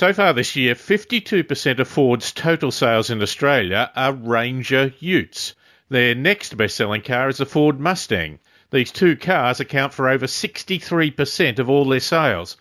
So far this year, 52% of Ford's total sales in Australia are Ranger utes. Their next best-selling car is the Ford Mustang. These two cars account for over 63% of all their sales.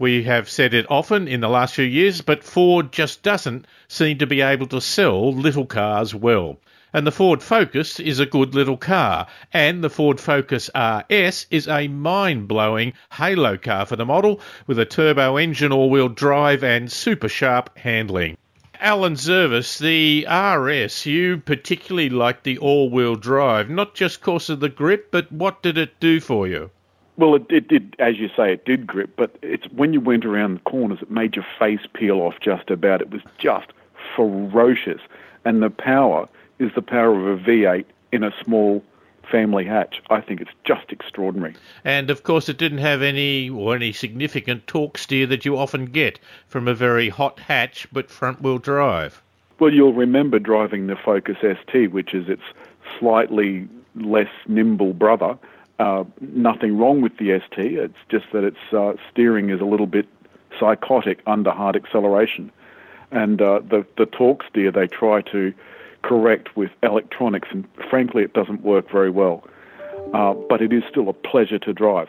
We have said it often in the last few years, but Ford just doesn't seem to be able to sell little cars well. And the Ford Focus is a good little car, and the Ford Focus RS is a mind-blowing halo car for the model, with a turbo engine, all-wheel drive and super sharp handling. Alan Zurvas, the RS, you particularly liked the all-wheel drive, not just because of the grip, but what did it do for you? Well, it did, as you say, it did grip, but it's when you went around the corners, it made your face peel off just about. It was just ferocious, and the power is the power of a V8 in a small family hatch. I think it's just extraordinary. And, of course, it didn't have any significant torque steer that you often get from a very hot hatch, but front-wheel drive. Well, you'll remember driving the Focus ST, which is its slightly less nimble brother. Nothing wrong with the ST. It's just that its steering is a little bit psychotic under hard acceleration. And the torque steer, they try to correct with electronics, and frankly it doesn't work very well, but it is still a pleasure to drive.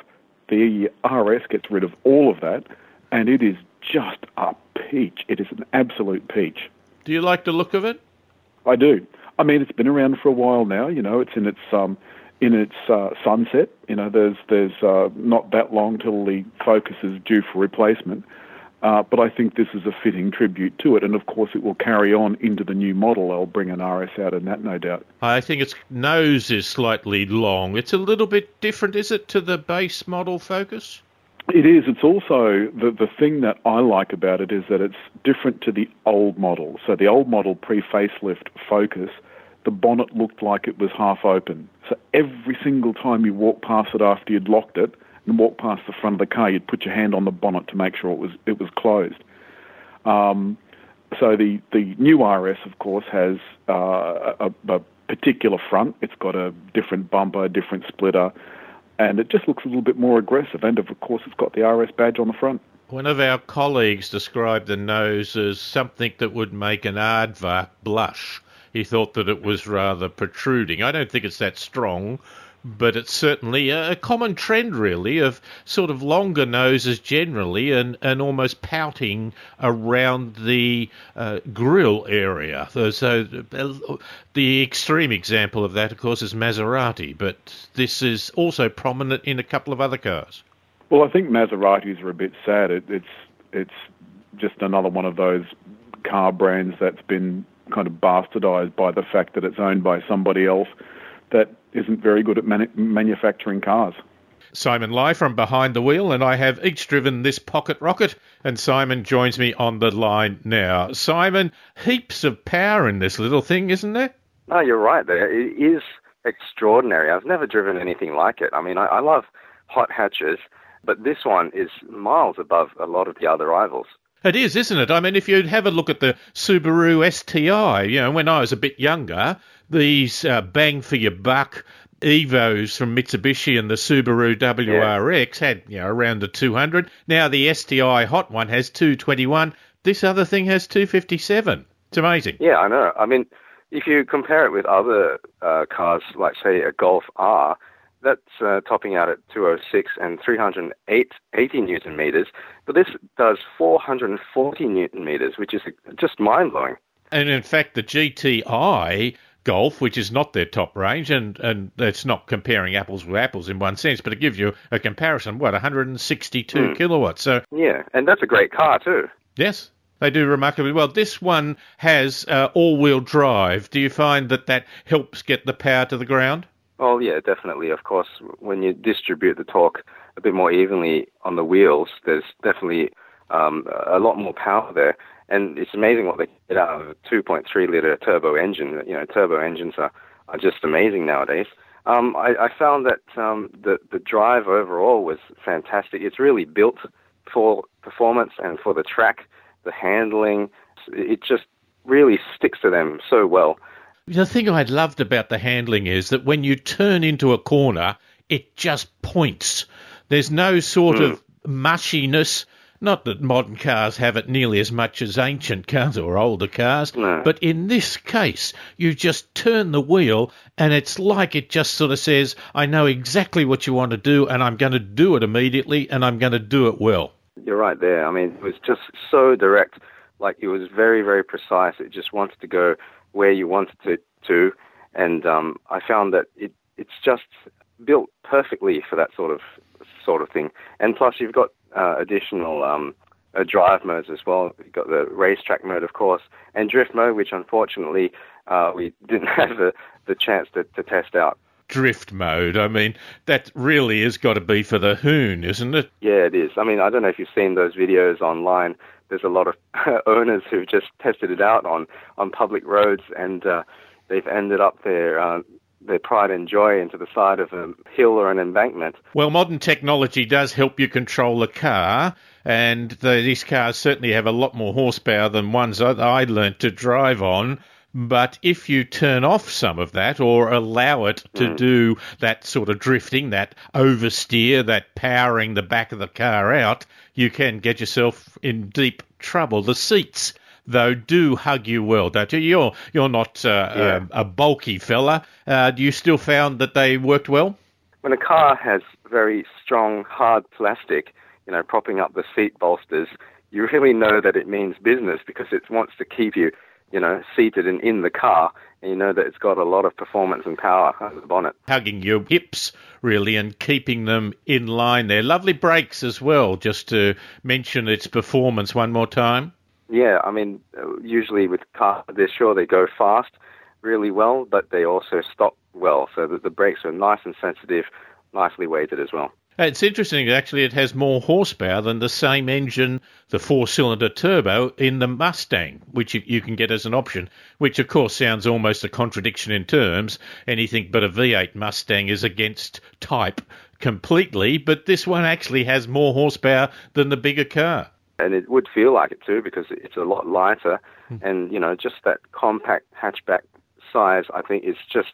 The RS gets rid of all of that, and it is just a peach. It is an absolute peach. Do you like the look of it? I do. I mean, it's been around for a while now, you know. It's in its sunset, you know. There's not that long till the Focus is due for replacement. But I think this is a fitting tribute to it, and of course it will carry on into the new model. They'll bring an RS out in that, no doubt. I think its nose is slightly long. It's a little bit different, is it, to the base model Focus? It is. It's also, the thing that I like about it is that it's different to the old model. So the old model pre-facelift Focus, the bonnet looked like it was half open. So every single time you walked past it after you'd locked it, and walk past the front of the car, you'd put your hand on the bonnet to make sure it was closed. So the new RS, of course, has a particular front. It's got a different bumper, different splitter, and it just looks a little bit more aggressive. And, of course, it's got the RS badge on the front. One of our colleagues described the nose as something that would make an aardvark blush. He thought that it was rather protruding. I don't think it's that strong, but it's certainly a common trend, really, of sort of longer noses generally and almost pouting around the grill area. So the extreme example of that, of course, is Maserati, but this is also prominent in a couple of other cars. Well, I think Maseratis are a bit sad. It's just another one of those car brands that's been kind of bastardized by the fact that it's owned by somebody else that isn't very good at manufacturing cars. Simon Lai from Behind the Wheel, and I have each driven this pocket rocket, and Simon joins me on the line now. Simon, heaps of power in this little thing, isn't there? No, you're right there. It is extraordinary. I've never driven anything like it. I mean, I love hot hatches, but this one is miles above a lot of the other rivals. It is, isn't it? I mean, if you'd have a look at the Subaru STI, you know, when I was a bit younger, these bang-for-your-buck Evos from Mitsubishi and the Subaru WRX had, you know, around the 200. Now the STI hot one has 221. This other thing has 257. It's amazing. Yeah, I know. I mean, if you compare it with other cars, like, say, a Golf R, that's topping out at 206 and 380 newton meters, but this does 440 newton meters, which is just mind-blowing. And in fact, the GTI Golf, which is not their top range, and it's not comparing apples with apples in one sense, but it gives you a comparison, 162 kilowatts. So yeah, and that's a great car too. Yes, they do remarkably well. This one has all-wheel drive. Do you find that helps get the power to the ground? Oh, yeah, definitely. Of course, when you distribute the torque a bit more evenly on the wheels, there's definitely a lot more power there. And it's amazing what they get out of a 2.3-litre turbo engine. You know, turbo engines are just amazing nowadays. I found that the drive overall was fantastic. It's really built for performance and for the track, the handling. It just really sticks to them so well. The thing I loved about the handling is that when you turn into a corner, it just points. There's no sort of mushiness. Not that modern cars have it nearly as much as ancient cars or older cars, no. But in this case, you just turn the wheel and it's like it just sort of says, I know exactly what you want to do and I'm going to do it immediately and I'm going to do it well. You're right there. I mean, it was just so direct. Like, it was very, very precise. It just wanted to go where you wanted it to. And I found that it's just built perfectly for that sort of thing. And plus, you've got additional drive modes as well. You've got the racetrack mode, of course, and drift mode, which unfortunately we didn't have the chance to test out. Drift mode, I mean, that really has got to be for the hoon, isn't it? Yeah, it is. I mean, I don't know if you've seen those videos online. There's a lot of owners who've just tested it out on public roads, and they've ended up their pride and joy into the side of a hill or an embankment. Well, modern technology does help you control the car, and these cars certainly have a lot more horsepower than ones I learnt to drive on. But if you turn off some of that or allow it to do that sort of drifting, that oversteer, that powering the back of the car out, you can get yourself in deep trouble. The seats, though, do hug you well, don't you? You're not a bulky fella. Do you still found that they worked well? When a car has very strong, hard plastic, you know, propping up the seat bolsters, you really know that it means business because it wants to keep you, you know, seated and in the car, and you know that it's got a lot of performance and power under the bonnet. Hugging your hips, really, and keeping them in line there. Lovely brakes as well, just to mention its performance one more time. Yeah, I mean, usually with cars, they're sure they go fast really well, but they also stop well, so that the brakes are nice and sensitive, nicely weighted as well. It's interesting, actually, it has more horsepower than the same engine, the four-cylinder turbo, in the Mustang, which you can get as an option, which, of course, sounds almost a contradiction in terms. Anything but a V8 Mustang is against type completely, but this one actually has more horsepower than the bigger car. And it would feel like it, too, because it's a lot lighter. And, you know, just that compact hatchback size, I think, is just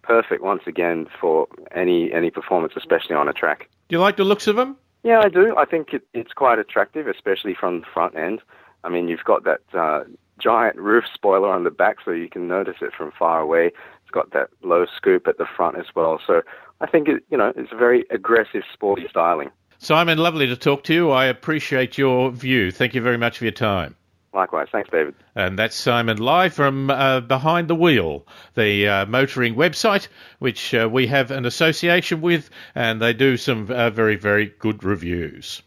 perfect, once again, for any performance, especially on a track. Do you like the looks of them? Yeah, I do. I think it's quite attractive, especially from the front end. I mean, you've got that giant roof spoiler on the back, so you can notice it from far away. It's got that low scoop at the front as well. So I think, it's a very aggressive, sporty styling. Simon, lovely to talk to you. I appreciate your view. Thank you very much for your time. Likewise. Thanks, David. And that's Simon Lai from Behind the Wheel, the motoring website, which we have an association with, and they do some very, very good reviews.